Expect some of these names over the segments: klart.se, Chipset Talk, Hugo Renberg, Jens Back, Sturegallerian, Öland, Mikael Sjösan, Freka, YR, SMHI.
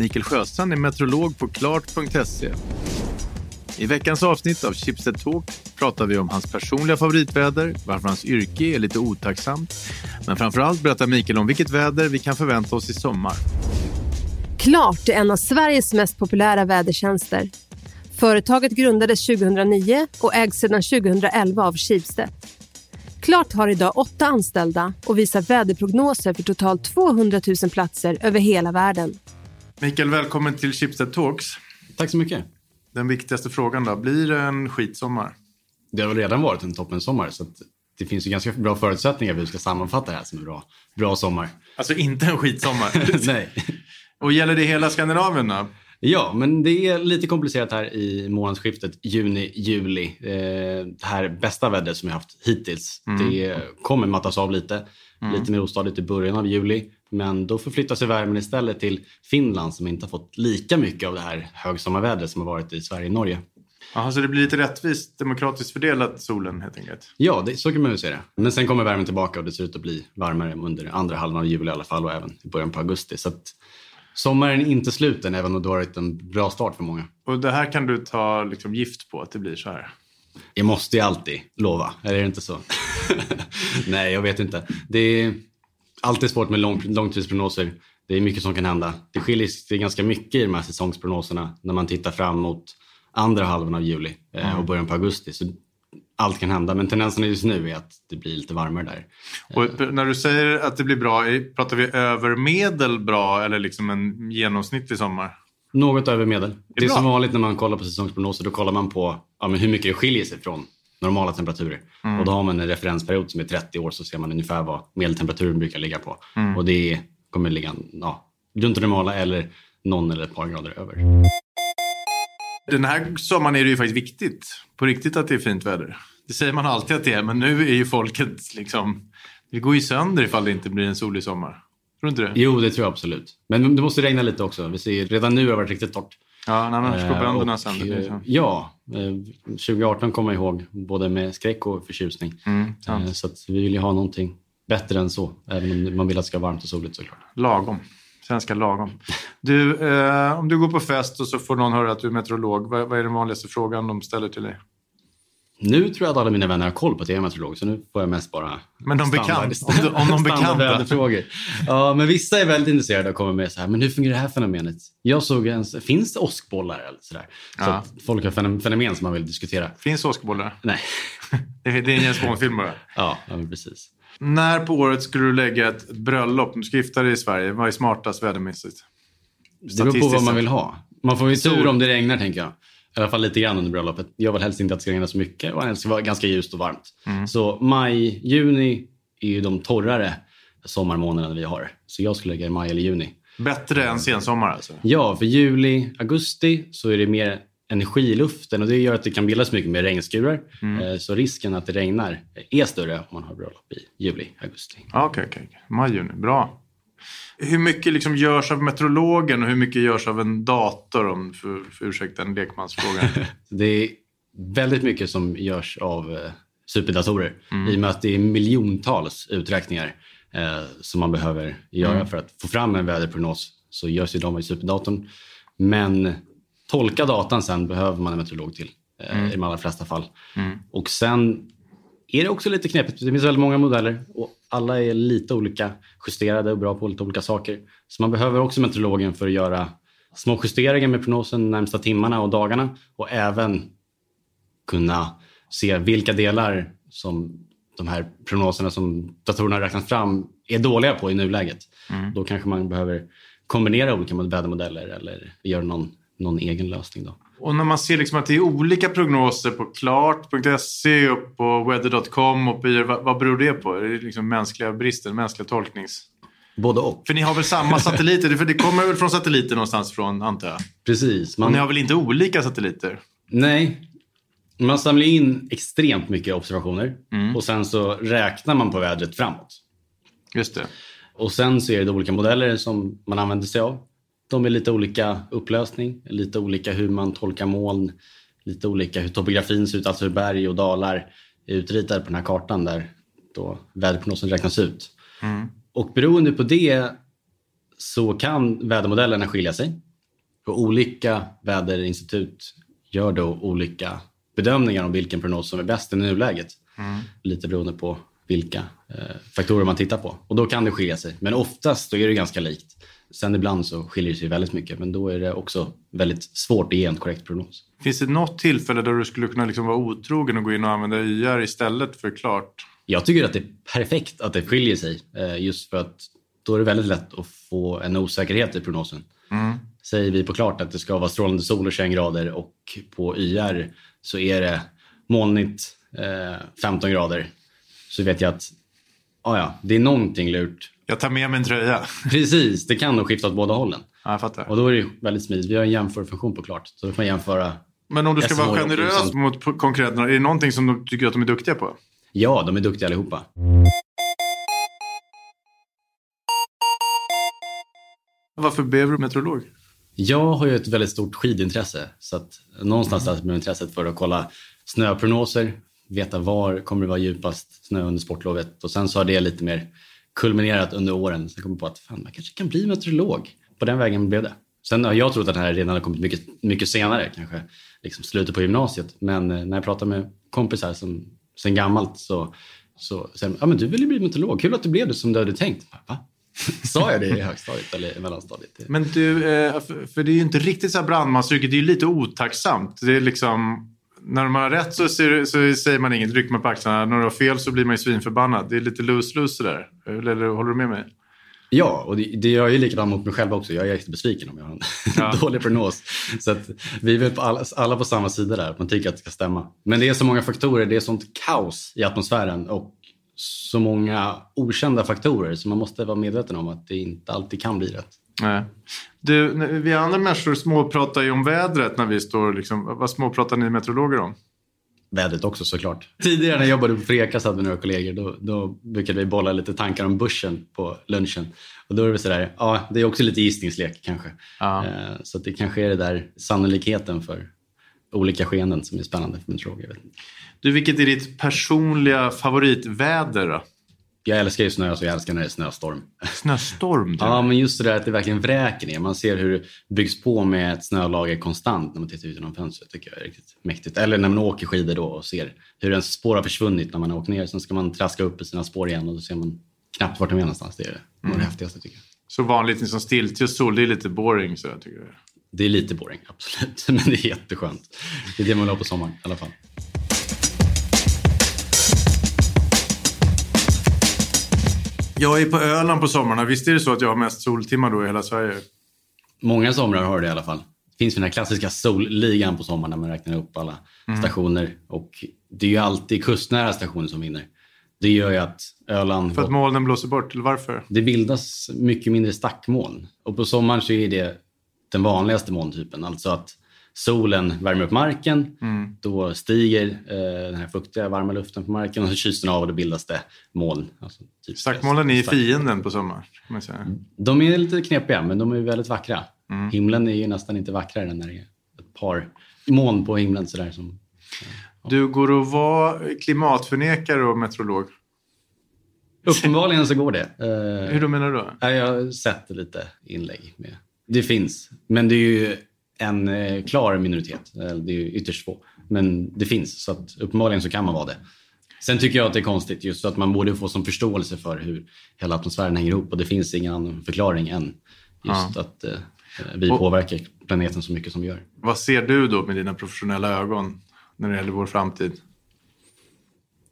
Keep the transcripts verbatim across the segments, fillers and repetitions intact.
Mikael Sjösan är meteorolog på klart punkt se. I veckans avsnitt av Chipset Talk pratar vi om hans personliga favoritväder, varför hans yrke är lite otacksamt. Men framförallt berättar Mikael om vilket väder vi kan förvänta oss i sommar. Klart är en av Sveriges mest populära vädertjänster. Företaget grundades tjugohundranio och ägs sedan tjugohundraelva av Chipset. Klart har idag åtta anställda och visar väderprognoser för totalt tvåhundratusen platser över hela världen. Mikael, välkommen till Chipset Talks. Tack så mycket. Den viktigaste frågan då, blir det en skitsommar? Det har väl redan varit en toppensommar, så att det finns ju ganska bra förutsättningar för att vi ska sammanfatta det här som en bra, bra sommar. Alltså inte en skitsommar? Nej. Och gäller det hela Skandinavien då? Ja, men det är lite komplicerat här i månadsskiftet juni-juli. Eh, det här bästa vädret som vi haft hittills, mm. det kommer mattas av lite. Mm. Lite mer ostadigt i början av juli. Men då förflyttar sig värmen istället till Finland som inte har fått lika mycket av det här högsommarvädret som har varit i Sverige och Norge. Jaha, så det blir lite rättvist, demokratiskt fördelat solen helt enkelt? Ja, det, så kan man ju se det. Men sen kommer värmen tillbaka och det ser ut att bli varmare under andra halvan av juli i alla fall och även i början på augusti. Så att sommaren är inte sluten, även om det har varit en bra start för många. Och det här kan du ta liksom gift på att det blir så här? Jag måste ju alltid lova, eller är det inte så? Nej, jag vet inte. Det är alltid svårt med lång, långtidsprognoser. Det är mycket som kan hända. Det skiljer sig ganska mycket i de här säsongsprognoserna när man tittar fram mot andra halvan av juli mm. och början på augusti. Så allt kan hända, men tendensen just nu är att det blir lite varmare där. Och när du säger att det blir bra, pratar vi över medel bra eller liksom en genomsnittlig sommar? Något över medel. Det är, det är som vanligt när man kollar på säsongsprognoser, då kollar man på ja, men hur mycket det skiljer sig från normala temperaturer. Mm. Och då har man en referensperiod som är trettio år, så ser man ungefär vad medeltemperaturen brukar ligga på. Mm. Och det kommer ligga ja, runt det normala eller någon eller ett par grader över. Den här sommaren är det ju faktiskt viktigt, på riktigt, att det är fint väder. Det säger man alltid att det är, men nu är ju folket liksom, det går ju sönder ifall det inte blir en solig sommar. Tror du inte det? Jo, det tror jag absolut. Men det måste regna lite också. Vi ser redan nu har det varit riktigt torrt. Ja, när man slår bränderna eh, sönder. Eh, ja, tjugoarton kommer jag ihåg, både med skräck och förtjusning. Mm, eh, så att vi vill ju ha någonting bättre än så, även om man vill att det ska vara varmt och soligt såklart. Lagom. Svenska lagom. Du, eh, om du går på fest och så får någon höra att du är meteorolog, vad, vad är den vanligaste frågan de ställer till dig? Nu tror jag att alla mina vänner har koll på att jag är meteorolog, så nu får jag mest bara... Men de bekant, om, du, om de bekanta frågor. Ja, men vissa är väldigt intresserade och kommer med så här, men hur fungerar det här fenomenet? Jag såg ens, finns det åskbollar eller sådär? Så ja. Att folk har fenomen som man vill diskutera. Finns åskbollar? Nej. det, det är en Jens Back-film bara. Ja, ja precis. När på året skulle du lägga ett bröllop? Du ska gifta dig i Sverige. Vad är smartast vädermässigt? Det beror på vad man vill ha. Man får ju tur om det regnar, tänker jag. I alla fall lite grann under bröllopet. Jag vill helst inte att det ska regna så mycket. Och det ska vara ganska ljust och varmt. Mm. Så maj, juni är ju de torrare sommarmånaderna vi har. Så jag skulle lägga i maj eller juni. Bättre än sensommar alltså? Ja, för juli, augusti så är det mer energi i luften. Och det gör att det kan bildas mycket mer regnskurar. Mm. Så risken att det regnar är större om man har bröllop i juli, augusti. Okej, okay, okej. Okay. Maj, juni. Bra. Hur mycket liksom görs av meteorologen och hur mycket görs av en dator, om för, för ursäkta en lekmansfråga? Det är väldigt mycket som görs av eh, superdatorer mm. i och med att det är miljontals uträkningar eh, som man behöver göra mm. för att få fram en väderprognos, så görs ju de i superdatorn. Men tolka datan sen behöver man en meteorolog till eh, mm. i de allra flesta fall. Mm. Och sen är det också lite knepigt. Det finns väldigt många modeller och alla är lite olika justerade och bra på lite olika saker. Så man behöver också meteorologen för att göra små justeringar med prognosen närmsta timmarna och dagarna. Och även kunna se vilka delar som de här prognoserna som datorerna har räknat fram är dåliga på i nuläget. Mm. Då kanske man behöver kombinera olika vädermodeller eller göra någon, någon egen lösning då. Och när man ser liksom att det är olika prognoser på klart punkt se och på weather punkt com och på Y R, vad, vad beror det på? Är det liksom mänskliga brister, mänskliga tolknings? Både och. För ni har väl samma satelliter? För det kommer väl från satelliter någonstans från, antar jag? Precis. Man... Och ni har väl inte olika satelliter? Nej. Man samlar in extremt mycket observationer mm. och sen så räknar man på vädret framåt. Just det. Och sen så är det olika modeller som man använder sig av. De är lite olika upplösning, lite olika hur man tolkar moln, lite olika hur topografin ser ut, alltså hur berg och dalar är utritade på den här kartan där då väderprognosen räknas ut. Mm. Och beroende på det så kan vädermodellerna skilja sig. Och olika väderinstitut gör då olika bedömningar om vilken prognos som är bäst i nuläget. Mm. Lite beroende på vilka eh, faktorer man tittar på. Och då kan det skilja sig. Men oftast då är det ganska likt. Sen ibland så skiljer det sig väldigt mycket. Men då är det också väldigt svårt att ge en korrekt prognos. Finns det något tillfälle där du skulle kunna liksom vara otrogen och gå in och använda Y R istället för klart? Jag tycker att det är perfekt att det skiljer sig. Eh, just för att då är det väldigt lätt att få en osäkerhet i prognosen. Mm. Säger vi på klart att det ska vara strålande sol och tjugo grader och på Y R så är det molnigt eh, femton grader. Så vet jag att ah ja, det är någonting lurt. Jag tar med mig en tröja. Precis, det kan nog skifta åt båda hållen. Ja, jag fattar. Och då är det väldigt smidigt. Vi har en jämförfunktion på klart. Så då kan man jämföra. Men om du ska S M H I vara generös mot konkurrenterna, är det någonting som du tycker att de är duktiga på? Ja, de är duktiga allihopa. Varför blev du meteorolog? Jag har ju ett väldigt stort skidintresse. Så att någonstans mm. där blev intresset för att kolla snöprognoser. Veta var kommer det vara djupast snö under sportlovet. Och sen så har det lite mer kulminerat under åren. Sen kom jag på att fan, man kanske kan bli meteorolog. På den vägen blev det. Sen har jag trott att det här redan har kommit mycket, mycket senare. Kanske liksom slutet på gymnasiet. Men när jag pratar med kompisar som, sen gammalt så säger de, ja men du ville bli meteorolog. Kul att du blev det som du hade tänkt. Va? Sa jag det i högstadiet eller i mellanstadiet? Men du, för det är ju inte riktigt så här brandmansyrket. Det är ju lite otacksamt. Det är liksom, när man har rätt så, ser, så säger man inget, rycker man på axlarna. När du har fel så blir man ju svinförbannad. Det är lite lus-lus där. Eller håller du med mig? Ja, och det, det gör jag ju likadant mot mig själv också. Jag är jättebesviken besviken om jag har en ja. dålig prognos. Så att vi är väl på alla, alla på samma sida där. Man tycker att det ska stämma. Men det är så många faktorer. Det är sånt kaos i atmosfären och så många okända faktorer som man måste vara medveten om att det inte alltid kan bli rätt. Nej. Du, vi andra människor småpratar ju om vädret när vi står liksom, vad småpratar ni meteorologer om? Vädret också såklart. Tidigare när jag jobbade på Freka så hade vi några kollegor, då, då brukade vi bolla lite tankar om börsen på lunchen. Och då är det sådär, ja det är också lite gissningslek kanske. Ja. Så att det kanske är det där sannolikheten för olika skeenden som är spännande för meteorologer. Du, vilket är ditt personliga favoritväder då? Jag älskar ju snö, så jag älskar när det är snöstorm. Snöstorm? Ja, men just det där att det verkligen vräker ner. Man ser hur det byggs på med ett snölager konstant när man tittar ut genom fönstret. Tycker jag är riktigt mäktigt. Eller när man åker skidor då och ser hur en spår har försvunnit när man har åkt ner. Sen ska man traska upp i sina spår igen och då ser man knappt vart de är någonstans. Det är det, mm. det häftigaste tycker jag. Så vanligt liksom stiltjust sol, det är lite boring så jag tycker jag. Det är lite boring, absolut. Men det är jätteskönt. Det är det man vill ha på sommaren i alla fall. Jag är på Öland på sommarna. Visst är det så att jag har mest soltimmar då i hela Sverige? Många somrar har det i alla fall. Det finns den här klassiska solligan på sommarna när man räknar upp alla mm. stationer. Och det är ju alltid kustnära stationer som vinner. Det gör ju att Öland... För att molnen blåser bort, eller varför? Det bildas mycket mindre stackmoln. Och på sommaren så är det den vanligaste molntypen. Alltså att solen värmer upp marken, mm. då stiger eh, den här fuktiga varma luften på marken och så kyls den av och det bildas det moln. Alltså, typ stackmolnen är fienden på sommaren. De är lite knepiga men de är väldigt vackra. Mm. Himlen är ju nästan inte vackrare än när det är ett par moln på himlen. Så där som, ja. Du, går att vara klimatförnekare och meteorolog? Uppenbarligen så går det. Eh, Hur då menar du då? Jag har sett lite inlägg med. Det finns, men det är ju en klar minoritet. Det är ju ytterst få. Men det finns, så att uppenbarligen så kan man vara det. Sen tycker jag att det är konstigt just så att man borde få som förståelse för hur hela atmosfären hänger ihop. Och det finns ingen annan förklaring än just ja. att eh, vi och, påverkar planeten så mycket som vi gör. Vad ser du då med dina professionella ögon när det gäller vår framtid?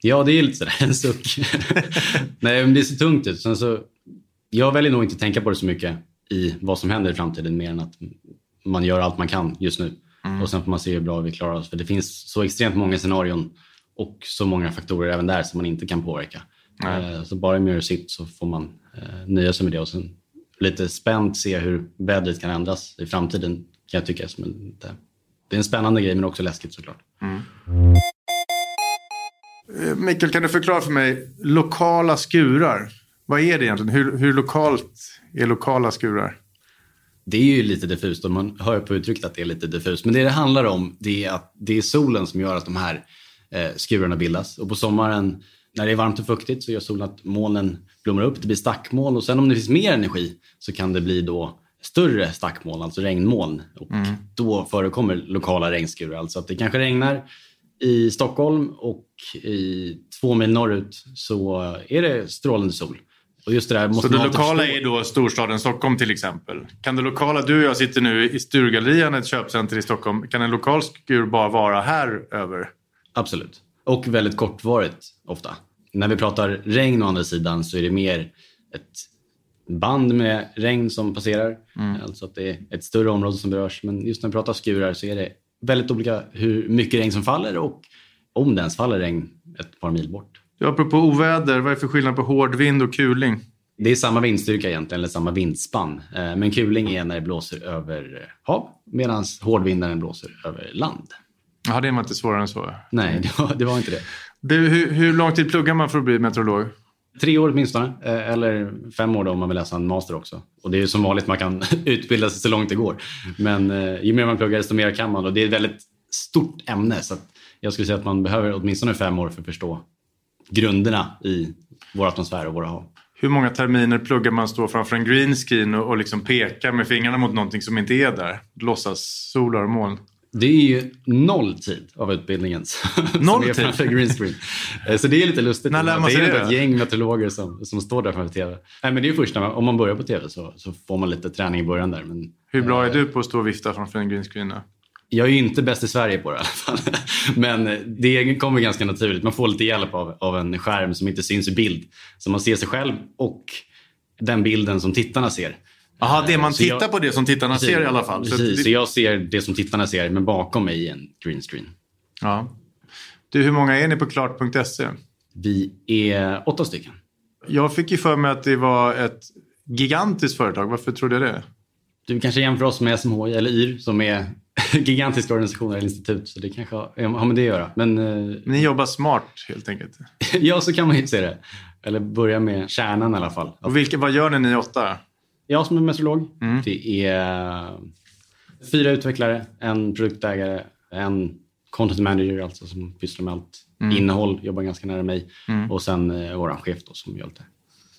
Ja, det är lite sådär en suck. Nej, men det ser tungt ut. Sen så, jag väljer nog inte tänka på det så mycket i vad som händer i framtiden mer än att man gör allt man kan just nu. Mm. Och sen får man se hur bra vi klarar oss. För det finns så extremt många scenarion och så många faktorer även där som man inte kan påverka. Mm. Så bara i mer sitt så får man nöja sig med det. Och sen lite spänt se hur vädret kan ändras i framtiden kan jag tycka. Det är en spännande grej men också läskigt såklart. Mm. Mikael, kan du förklara för mig lokala skurar? Vad är det egentligen? Hur, hur lokalt är lokala skurar? Det är ju lite diffust och man hör på uttrycket att det är lite diffust. Men det det handlar om det är att det är solen som gör att de här eh, skurarna bildas. Och på sommaren när det är varmt och fuktigt så gör solen att molnen blommar upp. Det blir stackmoln och sen om det finns mer energi så kan det bli då större stackmoln, alltså regnmoln. Och mm. då förekommer lokala regnskurar. Alltså att det kanske regnar i Stockholm och i två mil norrut så är det strålande sol. Och just det där måste så det lokala förstå- är då storstaden Stockholm till exempel. Kan det lokala, du och jag sitter nu i Sturegallerian, ett köpcenter i Stockholm. Kan en lokal skur bara vara här över? Absolut. Och väldigt kortvarigt ofta. När vi pratar regn å andra sidan så är det mer ett band med regn som passerar. Mm. Alltså att det är ett större område som berörs. Men just när vi pratar skurar så är det väldigt olika hur mycket regn som faller och om det ens faller regn ett par mil bort. Ja, apropå oväder, vad är för skillnad på hård vind och kuling? Det är samma vindstyrka egentligen, eller samma vindspann. Men kuling är när det blåser över hav, medan hårdvind när den blåser över land. Ja, det var inte svårare än så. Nej, det var, det var inte det. det hur, hur lång tid pluggar man för att bli meteorolog? Tre år åtminstone, eller fem år då, om man vill läsa en master också. Och det är ju som vanligt, man kan utbilda sig så långt det går. Men ju mer man pluggar desto mer kan man. Och det är ett väldigt stort ämne, så att jag skulle säga att man behöver åtminstone fem år för att förstå grunderna i vår atmosfär och våra hav. Hur många terminer pluggar man står framför en green screen och, och liksom pekar med fingrarna mot någonting som inte är där? Låtsas solar och moln. Det är ju noll tid av utbildningen. Noll tid? Framför green screen. Så det är lite lustigt. När lär man sig det? Är det är ett gäng meteorologer som, som står där framför tv. Nej, men det är först när man, om man börjar på tv så, så får man lite träning i början där. Men, hur bra är äh, du på att stå och vifta framför en green screen? Jag är ju inte bäst i Sverige på det i alla fall. Men det kommer ganska naturligt. Man får lite hjälp av, av en skärm som inte syns i bild. Så man ser sig själv och den bilden som tittarna ser. Jaha, det man så tittar jag, på det som tittarna precis, ser i alla fall. Precis, så, det, så jag ser det som tittarna ser, men bakom mig i en green screen. Ja. Du, hur många är ni på klart punkt se? Vi är åtta stycken. Jag fick ju för mig att det var ett gigantiskt företag. Varför trodde jag det? Du kanske jämför oss med S M H I eller Y R som är gigantiska organisationer eller institut, så det kanske har med det att göra. Men, ni jobbar smart helt enkelt. Ja, så kan man ju se det. Eller börja med kärnan i alla fall. Och vilka, vad gör ni ni åtta? Jag som är meteorolog, mm. det är fyra utvecklare, en produktägare, en content manager alltså, som pysslar med allt mm. innehåll, jobbar ganska nära mig. Mm. Och sen vår chef då, som gör lite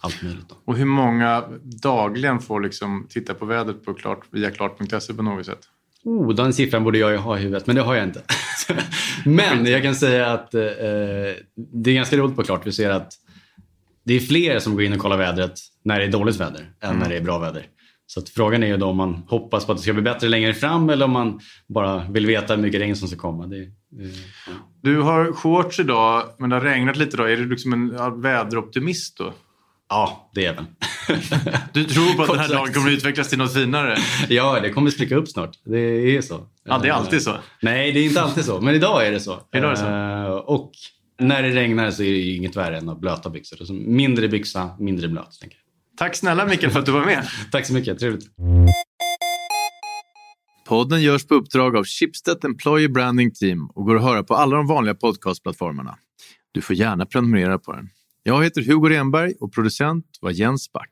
allt möjligt. Då. Och hur många dagligen får liksom titta på vädret på klart, via klart punkt se på något sätt? Oh, den siffran borde jag ju ha i huvudet, men det har jag inte. Men jag kan säga att eh, det är ganska roligt på klart. Vi ser att det är fler som går in och kollar vädret när det är dåligt väder än mm. när det är bra väder. Så att frågan är ju då om man hoppas på att det ska bli bättre längre fram eller om man bara vill veta hur mycket regn som ska komma. Det, eh, ja. Du har shorts idag, men det har regnat lite idag. Är du liksom en väderoptimist då? Ja, det är den. Du tror på att den här dagen kommer utvecklas till något finare? Ja, det kommer spricka upp snart. Det är så. Ja, det är alltid så. Nej, det är inte alltid så. Men idag är det så. Idag är det så. Och när det regnar så är det ju inget värre än att blöta byxor. Så mindre byxa, mindre blöt. Tänker jag. Tack snälla Mikael för att du var med. Tack så mycket, trevligt. Podden görs på uppdrag av Chipset Employee Branding Team och går att höra på alla de vanliga podcastplattformarna. Du får gärna prenumerera på den. Jag heter Hugo Renberg och producent var Jens Back.